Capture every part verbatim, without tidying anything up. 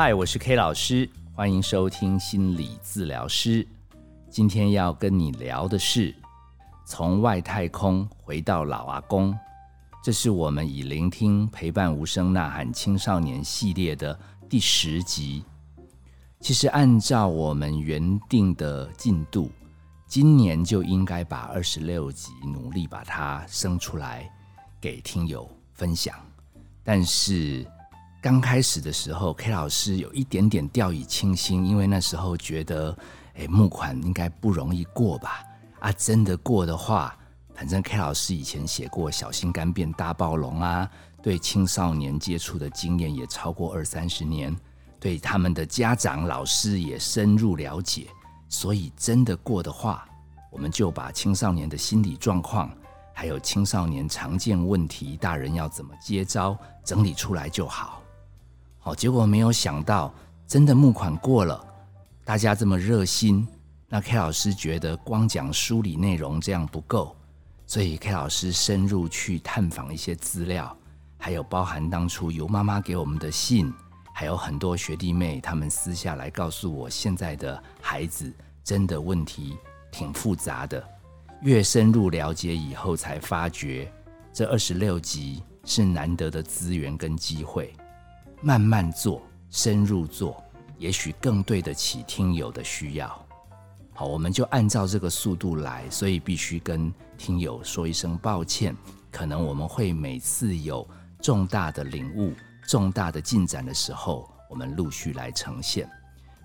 嗨，我是 K 老师，欢迎收听心理治疗师。今天要跟你聊的是从外太空回到老阿公，这是我们以聆听陪伴无声呐喊青少年系列的第十集。其实按照我们原定的进度，今年就应该把二十六集努力把它生出来给听友分享，但是刚开始的时候 K 老师有一点点掉以轻心，因为那时候觉得哎，募款应该不容易过吧？啊，真的过的话，反正 K 老师以前写过小心肝变大暴龙啊，对青少年接触的经验也超过二三十年，对他们的家长老师也深入了解，所以真的过的话，我们就把青少年的心理状况还有青少年常见问题，大人要怎么接招整理出来就好。好，结果没有想到真的募款过了，大家这么热心，那 K 老师觉得光讲梳理内容这样不够，所以 K 老师深入去探访一些资料，还有包含当初由妈妈给我们的信，还有很多学弟妹他们私下来告诉我，现在的孩子真的问题挺复杂的。越深入了解以后才发觉，这二十六集是难得的资源跟机会，慢慢做，深入做，也许更对得起听友的需要。好，我们就按照这个速度来，所以必须跟听友说一声抱歉，可能我们会每次有重大的领悟、重大的进展的时候，我们陆续来呈现。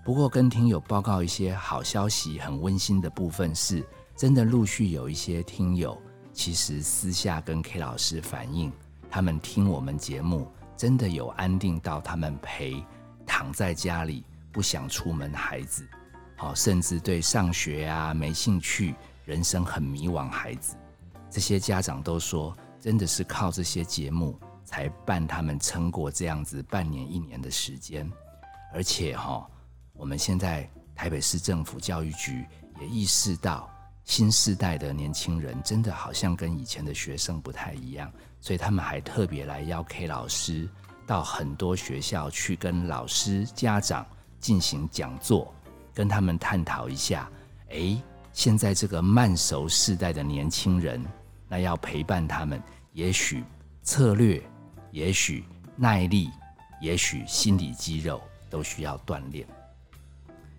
不过跟听友报告一些好消息，很温馨的部分是，真的陆续有一些听友其实私下跟 K 老师反映，他们听我们节目真的有安定到他们陪躺在家里不想出门孩子，好，甚至对上学啊没兴趣，人生很迷惘孩子，这些家长都说真的是靠这些节目才伴他们撑过这样子半年一年的时间。而且、哦、我们现在台北市政府教育局也意识到新世代的年轻人真的好像跟以前的学生不太一样，所以他们还特别来邀 K 老师到很多学校去跟老师家长进行讲座，跟他们探讨一下，哎，现在这个慢熟世代的年轻人，那要陪伴他们，也许策略，也许耐力，也许心理肌肉都需要锻炼。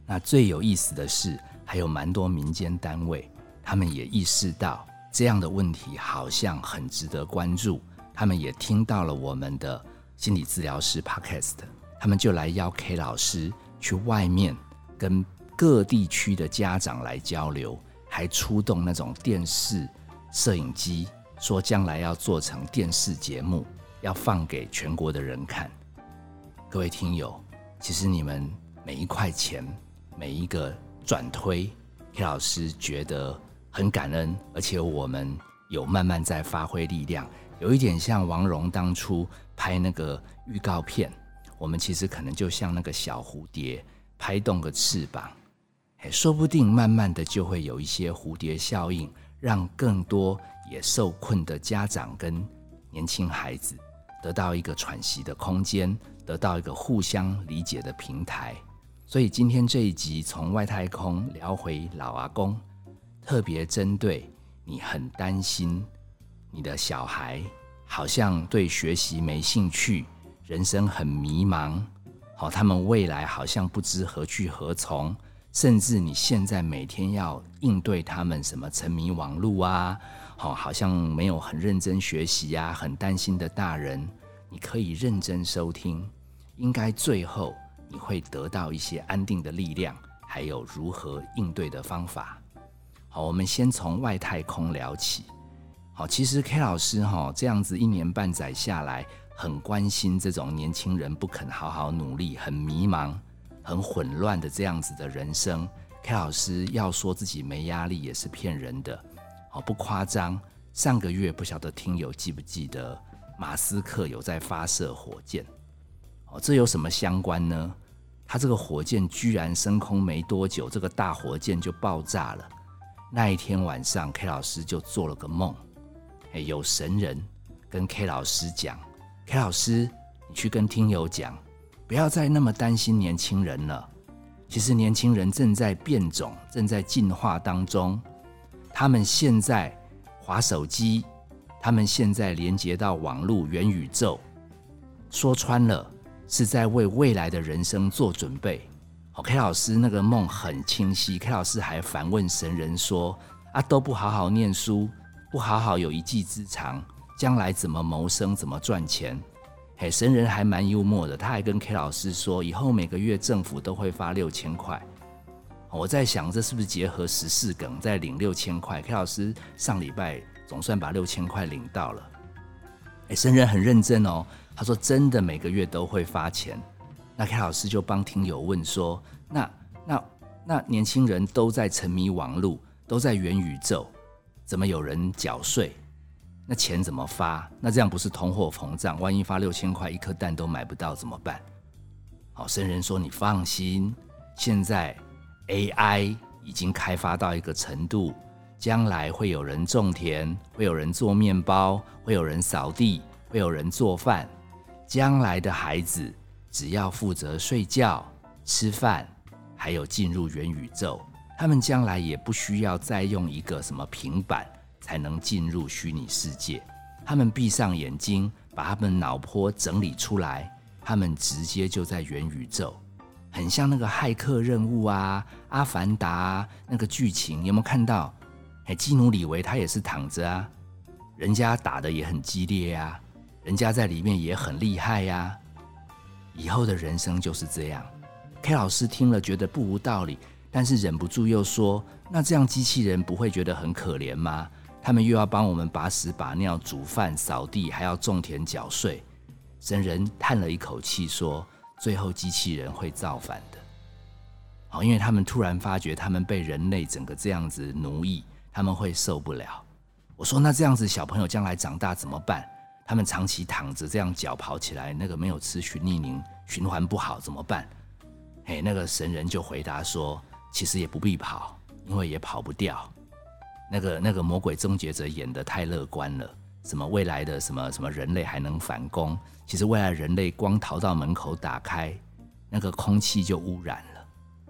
那最有意思的是，还有蛮多民间单位他们也意识到这样的问题好像很值得关注，他们也听到了我们的心理治疗师 Podcast， 他们就来邀 K 老师去外面跟各地区的家长来交流，还出动那种电视摄影机，说将来要做成电视节目，要放给全国的人看。各位听友，其实你们每一块钱，每一个转推， K 老师觉得很感恩，而且我们有慢慢在发挥力量，有一点像王蓉当初拍那个预告片，我们其实可能就像那个小蝴蝶拍动个翅膀，说不定慢慢的就会有一些蝴蝶效应，让更多也受困的家长跟年轻孩子得到一个喘息的空间，得到一个互相理解的平台。所以今天这一集从外太空聊回老阿公，特别针对你很担心你的小孩好像对学习没兴趣，人生很迷茫，好，他们未来好像不知何去何从，甚至你现在每天要应对他们什么沉迷网络啊，好，好像没有很认真学习啊，很担心的大人，你可以认真收听，应该最后你会得到一些安定的力量，还有如何应对的方法。好，我们先从外太空聊起。好，其实 K 老师、哦、这样子一年半载下来，很关心这种年轻人不肯好好努力，很迷茫很混乱的这样子的人生。 K 老师要说自己没压力也是骗人的。好，不夸张，上个月不晓得听友记不记得马斯克有在发射火箭。好，这有什么相关呢？他这个火箭居然升空没多久，这个大火箭就爆炸了。那一天晚上 K 老师就做了个梦，有神人跟 K 老师讲， K 老师你去跟听友讲，不要再那么担心年轻人了。其实年轻人正在变种，正在进化当中。他们现在滑手机，他们现在连接到网络元宇宙，说穿了是在为未来的人生做准备。哦、K 老师那个梦很清晰， K 老师还反问神人说啊，都不好好念书，不好好有一技之长，将来怎么谋生，怎么赚钱。嘿，神人还蛮幽默的，他还跟 K 老师说以后每个月政府都会发六千块。我在想这是不是结合时事梗在领六千块， K 老师上礼拜总算把六千块领到了。欸、神人很认真哦，他说真的每个月都会发钱。那 K 老师就帮听友问说，那那那年轻人都在沉迷网路，都在元宇宙，怎么有人缴税？那钱怎么发？那这样不是通货膨胀？万一发六千块一颗蛋都买不到怎么办？好，神人说你放心，现在 A I 已经开发到一个程度，将来会有人种田，会有人做面包，会有人扫地，会有人做饭。将来的孩子只要负责睡觉、吃饭，还有进入元宇宙，他们将来也不需要再用一个什么平板才能进入虚拟世界。他们闭上眼睛，把他们脑波整理出来，他们直接就在元宇宙。很像那个骇客任务啊，阿凡达啊，那个剧情有没有看到？哎，基努里维他也是躺着啊，人家打得也很激烈啊，人家在里面也很厉害啊。以后的人生就是这样。 K 老师听了觉得不无道理，但是忍不住又说，那这样机器人不会觉得很可怜吗？他们又要帮我们把屎把尿、煮饭、扫地，还要种田、缴税。神人叹了一口气说，最后机器人会造反的。好，因为他们突然发觉他们被人类整个这样子奴役，他们会受不了。我说那这样子小朋友将来长大怎么办？他们长期躺着这样脚跑起来，那个没有吃循利宁，循环不好怎么办？嘿，那个神人就回答说，其实也不必跑，因为也跑不掉。那个那个魔鬼终结者演得太乐观了，什么未来的什么什么人类还能反攻，其实未来人类光逃到门口打开，那个空气就污染了，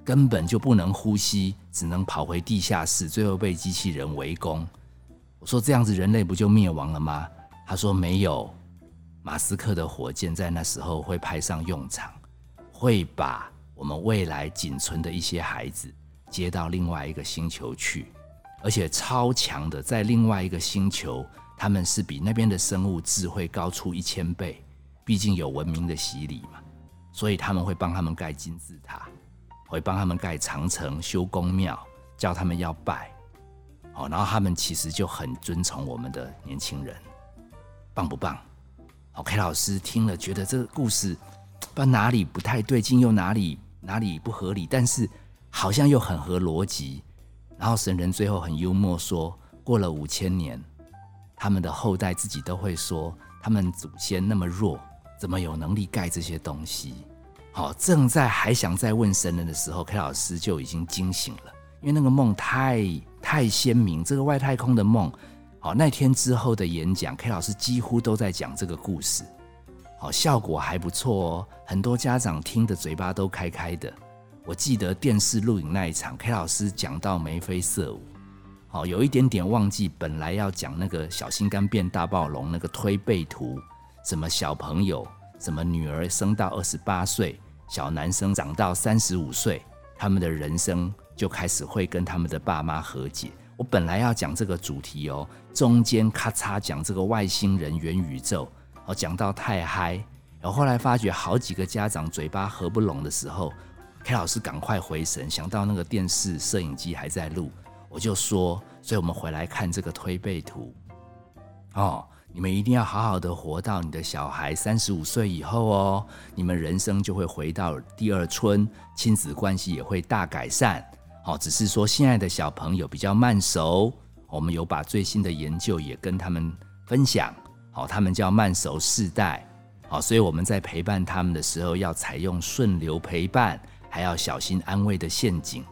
根本就不能呼吸，只能跑回地下室，最后被机器人围攻。我说这样子人类不就灭亡了吗？他说没有，马斯克的火箭在那时候会派上用场，会把我们未来仅存的一些孩子接到另外一个星球去。而且超强的，在另外一个星球，他们是比那边的生物智慧高出一千倍，毕竟有文明的洗礼嘛，所以他们会帮他们盖金字塔，会帮他们盖长城、修宫庙，叫他们要拜。哦，然后他们其实就很尊崇我们的年轻人，棒不棒？哦，K老师听了觉得这个故事不知道哪里不太对劲，又哪里哪里不合理，但是好像又很合逻辑。然后神人最后很幽默说，过了五千年，他们的后代自己都会说，他们祖先那么弱，怎么有能力盖这些东西？好，正在还想再问神人的时候， K 老师就已经惊醒了，因为那个梦太太鲜明，这个外太空的梦。好，那天之后的演讲 ，K 老师几乎都在讲这个故事。好，效果还不错哦，很多家长听得嘴巴都开开的。我记得电视录影那一场 ，K 老师讲到眉飞色舞，好，有一点点忘记本来要讲那个小心肝变大暴龙那个推背图，什么小朋友，什么女儿生到二十八岁，小男生长到三十五岁，他们的人生就开始会跟他们的爸妈和解。我本来要讲这个主题哦，中间咔嚓讲这个外星人元宇宙，哦，讲到太嗨，然后后来发觉好几个家长嘴巴合不拢的时候。K 老师赶快回神，想到那个电视摄影机还在录，我就说，所以我们回来看这个推背图。哦，你们一定要好好的活到你的小孩三十五岁以后哦，你们人生就会回到第二春，亲子关系也会大改善。哦，只是说现在的小朋友比较慢熟，我们有把最新的研究也跟他们分享。哦，他们叫慢熟世代。哦，所以我们在陪伴他们的时候，要采用顺流陪伴。还要小心安慰的陷阱。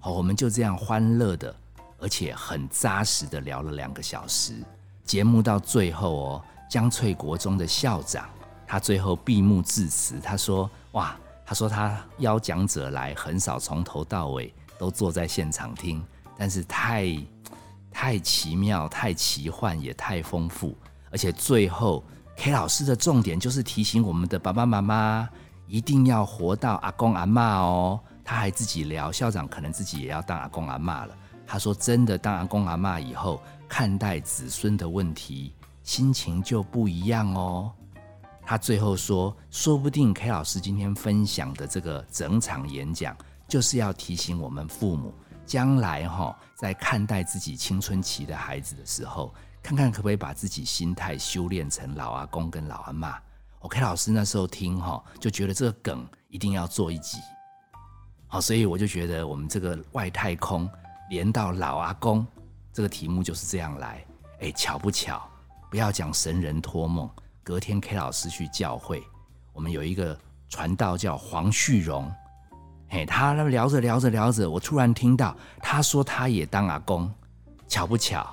好，我们就这样欢乐的，而且很扎实的聊了两个小时。节目到最后哦，江翠国中的校长他最后闭幕致辞，他说哇，他说他邀讲者来很少从头到尾都坐在现场听，但是太太奇妙、太奇幻也太丰富，而且最后 K 老师的重点就是提醒我们的爸爸妈妈一定要活到阿公阿嬷哦。他还自己聊校长可能自己也要当阿公阿嬷了，他说真的当阿公阿嬷以后看待子孙的问题心情就不一样哦。他最后说，说不定 K 老师今天分享的这个整场演讲就是要提醒我们父母将来哈，在看待自己青春期的孩子的时候，看看可不可以把自己心态修炼成老阿公跟老阿嬷。 K 老师那时候听哈，就觉得这个梗一定要做一集。好，所以我就觉得我们这个外太空连到老阿公这个题目就是这样来。哎，巧不巧，不要讲神人托梦，隔天 K 老师去教会，我们有一个传道叫黄旭荣，他聊着聊着聊着，我突然听到他说他也当阿公，巧不巧？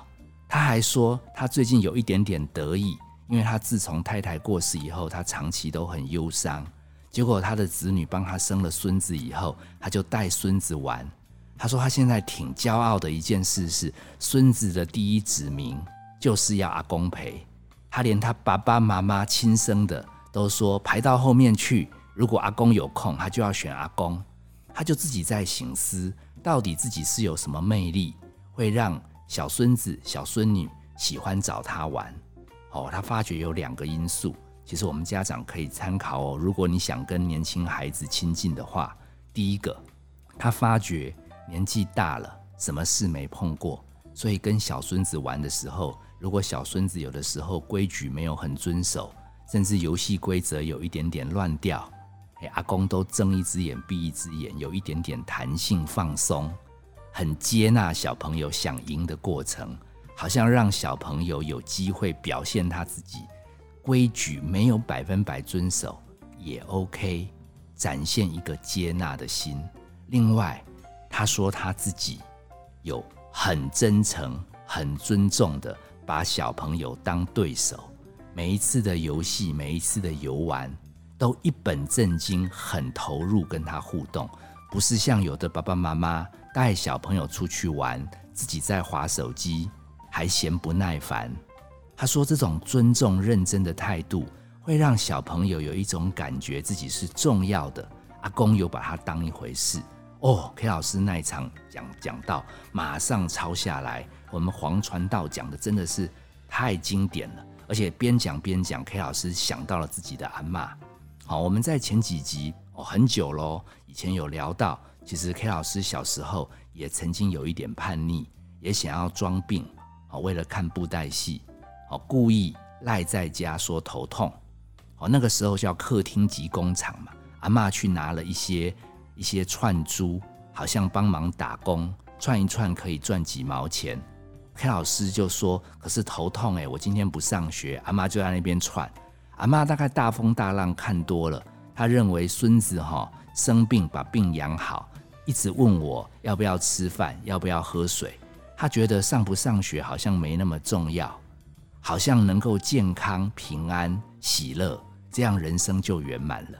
他还说他最近有一点点得意，因为他自从太太过世以后，他长期都很忧伤。结果他的子女帮他生了孙子以后，他就带孙子玩。他说他现在挺骄傲的一件事是，孙子的第一指名就是要阿公陪。他连他爸爸妈妈亲生的都说排到后面去，如果阿公有空，他就要选阿公。他就自己在省思，到底自己是有什么魅力，会让小孙子、小孙女喜欢找他玩。哦，他发觉有两个因素，其实我们家长可以参考哦。如果你想跟年轻孩子亲近的话，第一个，他发觉年纪大了，什么事没碰过，所以跟小孙子玩的时候，如果小孙子有的时候规矩没有很遵守，甚至游戏规则有一点点乱掉，阿公都睁一只眼闭一只眼，有一点点弹性放松，很接纳小朋友想赢的过程，好像让小朋友有机会表现他自己，规矩没有百分百遵守也 OK， 展现一个接纳的心。另外他说他自己有很真诚很尊重的把小朋友当对手，每一次的游戏每一次的游玩都一本正经很投入跟他互动，不是像有的爸爸妈妈带小朋友出去玩，自己在滑手机还嫌不耐烦。他说这种尊重认真的态度会让小朋友有一种感觉自己是重要的，阿公有把他当一回事哦。K 老师那一场 讲, 讲到马上抄下来，我们黄传道讲的真的是太经典了，而且边讲边讲 K 老师想到了自己的阿嬷。好，我们在前几集、哦、很久咯，以前有聊到，其实 K 老师小时候也曾经有一点叛逆，也想要装病、哦、为了看布袋戏、哦、故意赖在家说头痛、哦、那个时候叫客厅级工厂嘛，阿嬷去拿了一些一些串珠，好像帮忙打工，串一串可以赚几毛钱。 K 老师就说可是头痛耶，我今天不上学，阿嬷就在那边串。阿嬤大概大风大浪看多了，她认为孙子、哦、生病把病养好，一直问我要不要吃饭要不要喝水，她觉得上不上学好像没那么重要，好像能够健康平安喜乐，这样人生就圆满了、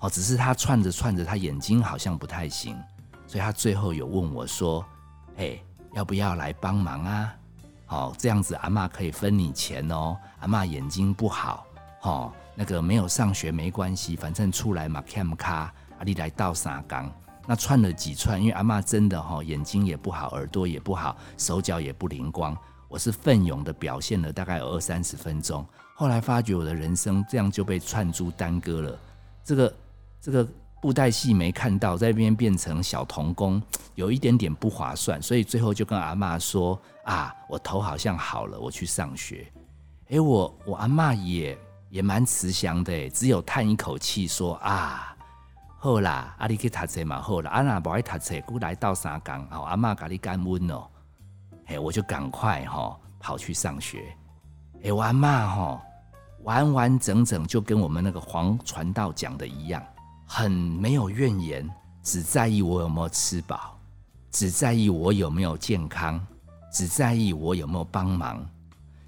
哦、只是她串着串着她眼睛好像不太行，所以她最后有问我说哎，要不要来帮忙啊、哦、这样子阿嬤可以分你钱哦，阿嬤眼睛不好哦、那个没有上学没关系，反正出来嘛欠卡，你来倒三天。那串了几串，因为阿嬤真的、哦、眼睛也不好，耳朵也不好，手脚也不灵光。我是奋勇的表现了大概有二三十分钟，后来发觉我的人生这样就被串珠耽搁了。这个这个布袋戏没看到，在那边变成小童工，有一点点不划算，所以最后就跟阿嬤说啊，我头好像好了，我去上学。哎，我我阿嬤也。也蛮慈祥的，只有叹一口气说啊，好啦，啊你去读册嘛好啦，啊那不爱读册，过来到三天，好、哦、阿嬤给你感恩哦，嘿，我就赶快哈、哦、跑去上学，哎，我阿嬤哈、哦、完完整整就跟我们那个黄传道讲的一样，很没有怨言，只在意我有没有吃饱，只在意我有没有健康，只在意我有没有帮忙，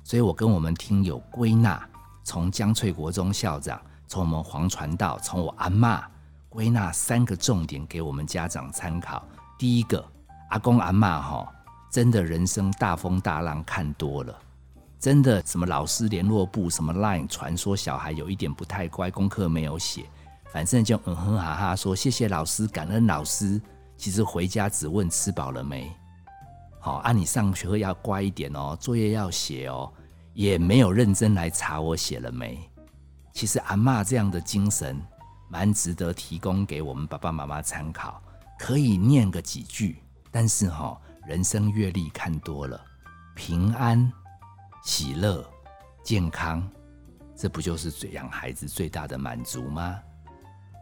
所以我跟我们听友归纳。从江翠国中校长从我们黄传道，从我阿嬷归纳三个重点给我们家长参考。第一个，阿公阿嬷吼，真的人生大风大浪看多了，真的什么老师联络部，什么 LINE 传说小孩有一点不太乖，功课没有写，反正就嗯哼哈哈说谢谢老师，感恩老师。其实回家只问吃饱了没，好、哦、啊，你上学要乖一点哦，作业要写哦，也没有认真来查我写了没。其实阿嬷这样的精神蛮值得提供给我们爸爸妈妈参考，可以念个几句，但是、哦、人生阅历看多了，平安、喜乐、健康，这不就是养孩子最大的满足吗？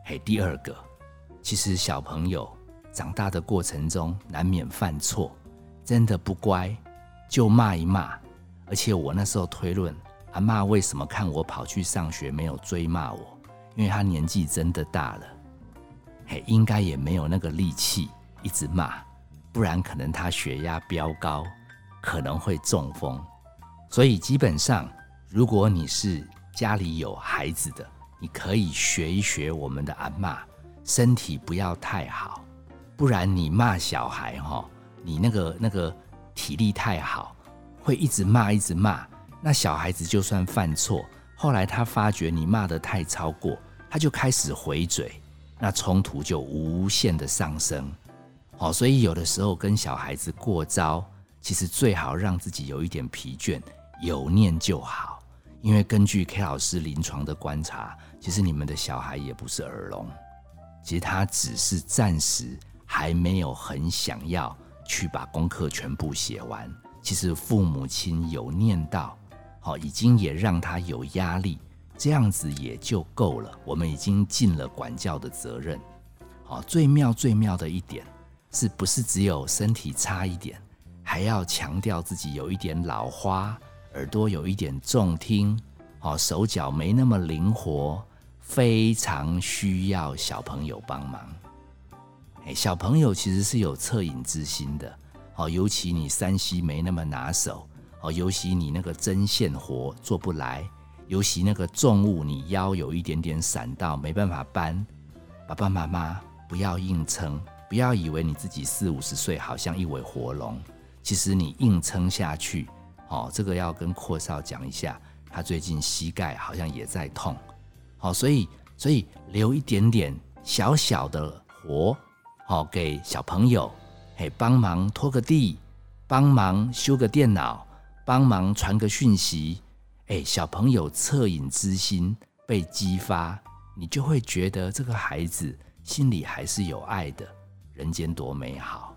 嘿，第二个，其实小朋友长大的过程中难免犯错，真的不乖就骂一骂。而且我那时候推论，阿嬷为什么看我跑去上学没有追骂我，因为她年纪真的大了，嘿，应该也没有那个力气一直骂，不然可能她血压飙高，可能会中风。所以基本上，如果你是家里有孩子的，你可以学一学我们的阿嬷，身体不要太好，不然你骂小孩、哦、你那个那个体力太好，会一直骂一直骂，那小孩子就算犯错，后来他发觉你骂得太超过，他就开始回嘴，那冲突就无限的上升、哦、所以有的时候跟小孩子过招，其实最好让自己有一点疲倦，有念就好。因为根据 K 老师临床的观察，其实你们的小孩也不是耳聋，其实他只是暂时还没有很想要去把功课全部写完，其实父母亲有念到，已经也让他有压力，这样子也就够了，我们已经尽了管教的责任。最妙最妙的一点是，不是只有身体差一点，还要强调自己有一点老花，耳朵有一点重听，手脚没那么灵活，非常需要小朋友帮忙。小朋友其实是有恻隐之心的，尤其你三 C 没那么拿手，尤其你那个针线活做不来，尤其那个重物你腰有一点点闪到没办法搬，爸爸妈妈不要硬撑，不要以为你自己四五十岁好像一尾活龙，其实你硬撑下去、哦、这个要跟阔少讲一下，他最近膝盖好像也在痛、哦、所以所以留一点点小小的活好、哦、给小朋友，嘿，帮忙拖个地，帮忙修个电脑，帮忙传个讯息，哎，小朋友恻隐之心被激发，你就会觉得这个孩子心里还是有爱的，人间多美好。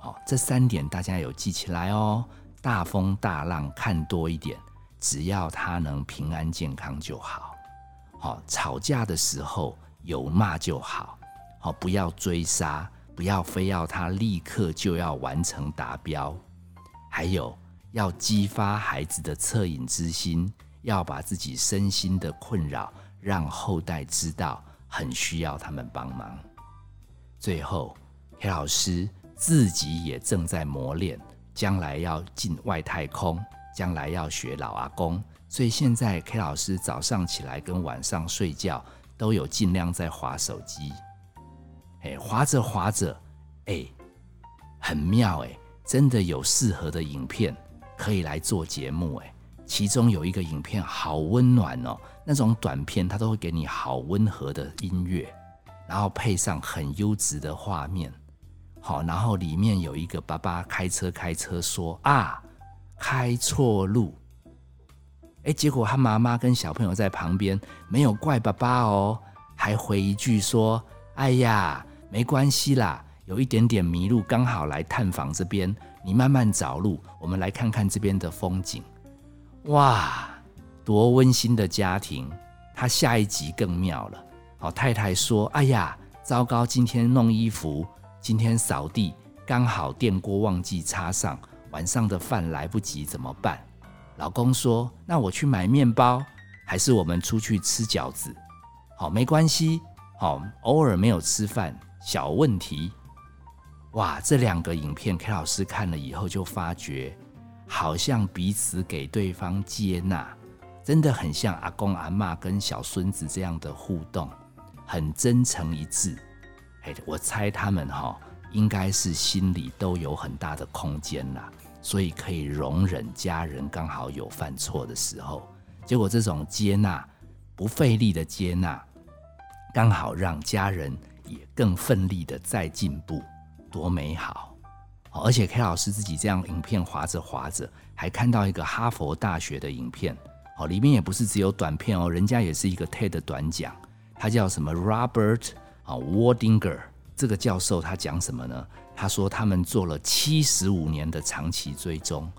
好、哦，这三点大家有记起来哦。大风大浪看多一点，只要他能平安健康就好。好、哦，吵架的时候有骂就好。好，不要追杀，不要非要他立刻就要完成达标。还有，要激发孩子的恻隐之心，要把自己身心的困扰让后代知道，很需要他们帮忙。最后，K老师自己也正在磨练，将来要进外太空，将来要学老阿公，所以现在 K 老师早上起来跟晚上睡觉都有尽量在滑手机。哎，滑着滑着，哎，很妙哎，真的有适合的影片可以来做节目哎。其中有一个影片好温暖哦，那种短片它都会给你好温和的音乐，然后配上很优质的画面。好，然后里面有一个爸爸开车开车说啊，开错路。哎，结果他妈妈跟小朋友在旁边没有怪爸爸哦，还回一句说，哎呀，没关系啦，有一点点迷路，刚好来探访这边，你慢慢找路，我们来看看这边的风景。哇，多温馨的家庭。他下一集更妙了。好，太太说，哎呀，糟糕，今天弄衣服，今天扫地，刚好电锅忘记插上，晚上的饭来不及怎么办？老公说，那我去买面包，还是我们出去吃饺子？好，没关系，好，偶尔没有吃饭，小问题。哇，这两个影片 K 老师看了以后就发觉，好像彼此给对方接纳，真的很像阿公阿嬷跟小孙子这样的互动，很真诚一致。我猜他们应该是心里都有很大的空间啦，所以可以容忍家人刚好有犯错的时候。结果这种接纳，不费力的接纳，刚好让家人也更奋力的再进步，多美好！而且 K 老师自己这样影片滑着滑着，还看到一个哈佛大学的影片，里面也不是只有短片哦，人家也是一个 T E D 短讲，他叫什么 Robert Waldinger， 这个教授他讲什么呢？他说他们做了七十五年的长期追踪，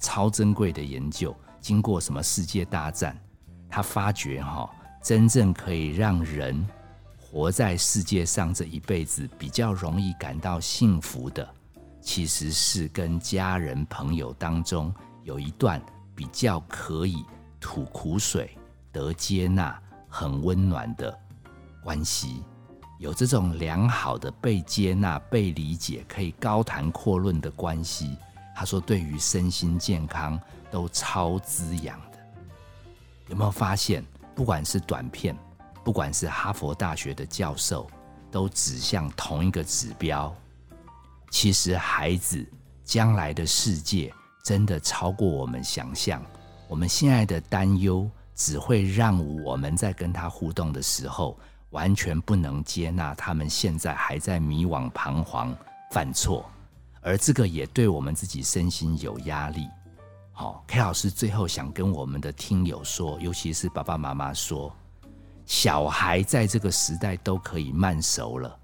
超珍贵的研究，经过什么世界大战，他发觉真正可以让人活在世界上这一辈子比较容易感到幸福的，其实是跟家人朋友当中有一段比较可以吐苦水得接纳很温暖的关系，有这种良好的被接纳被理解可以高谈阔论的关系，他说对于身心健康都超滋养的。有没有发现不管是短片不管是哈佛大学的教授都指向同一个指标，其实孩子将来的世界真的超过我们想象，我们现在的担忧只会让我们在跟他互动的时候完全不能接纳他们现在还在迷惘彷徨犯错，而这个也对我们自己身心有压力。好， K 老师最后想跟我们的听友说，尤其是爸爸妈妈说，小孩在这个时代都可以慢熟了，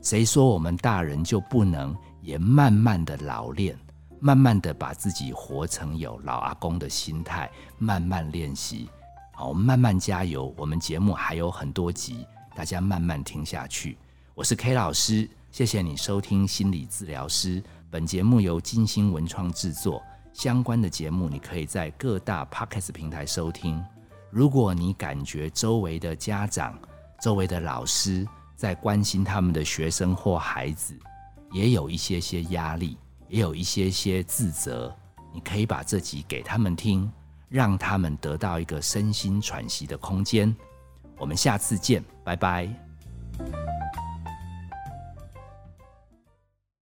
谁说我们大人就不能也慢慢的老练，慢慢的把自己活成有老阿公的心态，慢慢练习。好，慢慢加油，我们节目还有很多集，大家慢慢听下去。我是 K 老师，谢谢你收听心理治疗师，本节目由金星文创制作，相关的节目你可以在各大 Podcast 平台收听。如果你感觉周围的家长周围的老师在关心他们的学生或孩子也有一些些压力，也有一些些自责，你可以把这集给他们听，让他们得到一个身心喘息的空间。我们下次见，拜拜。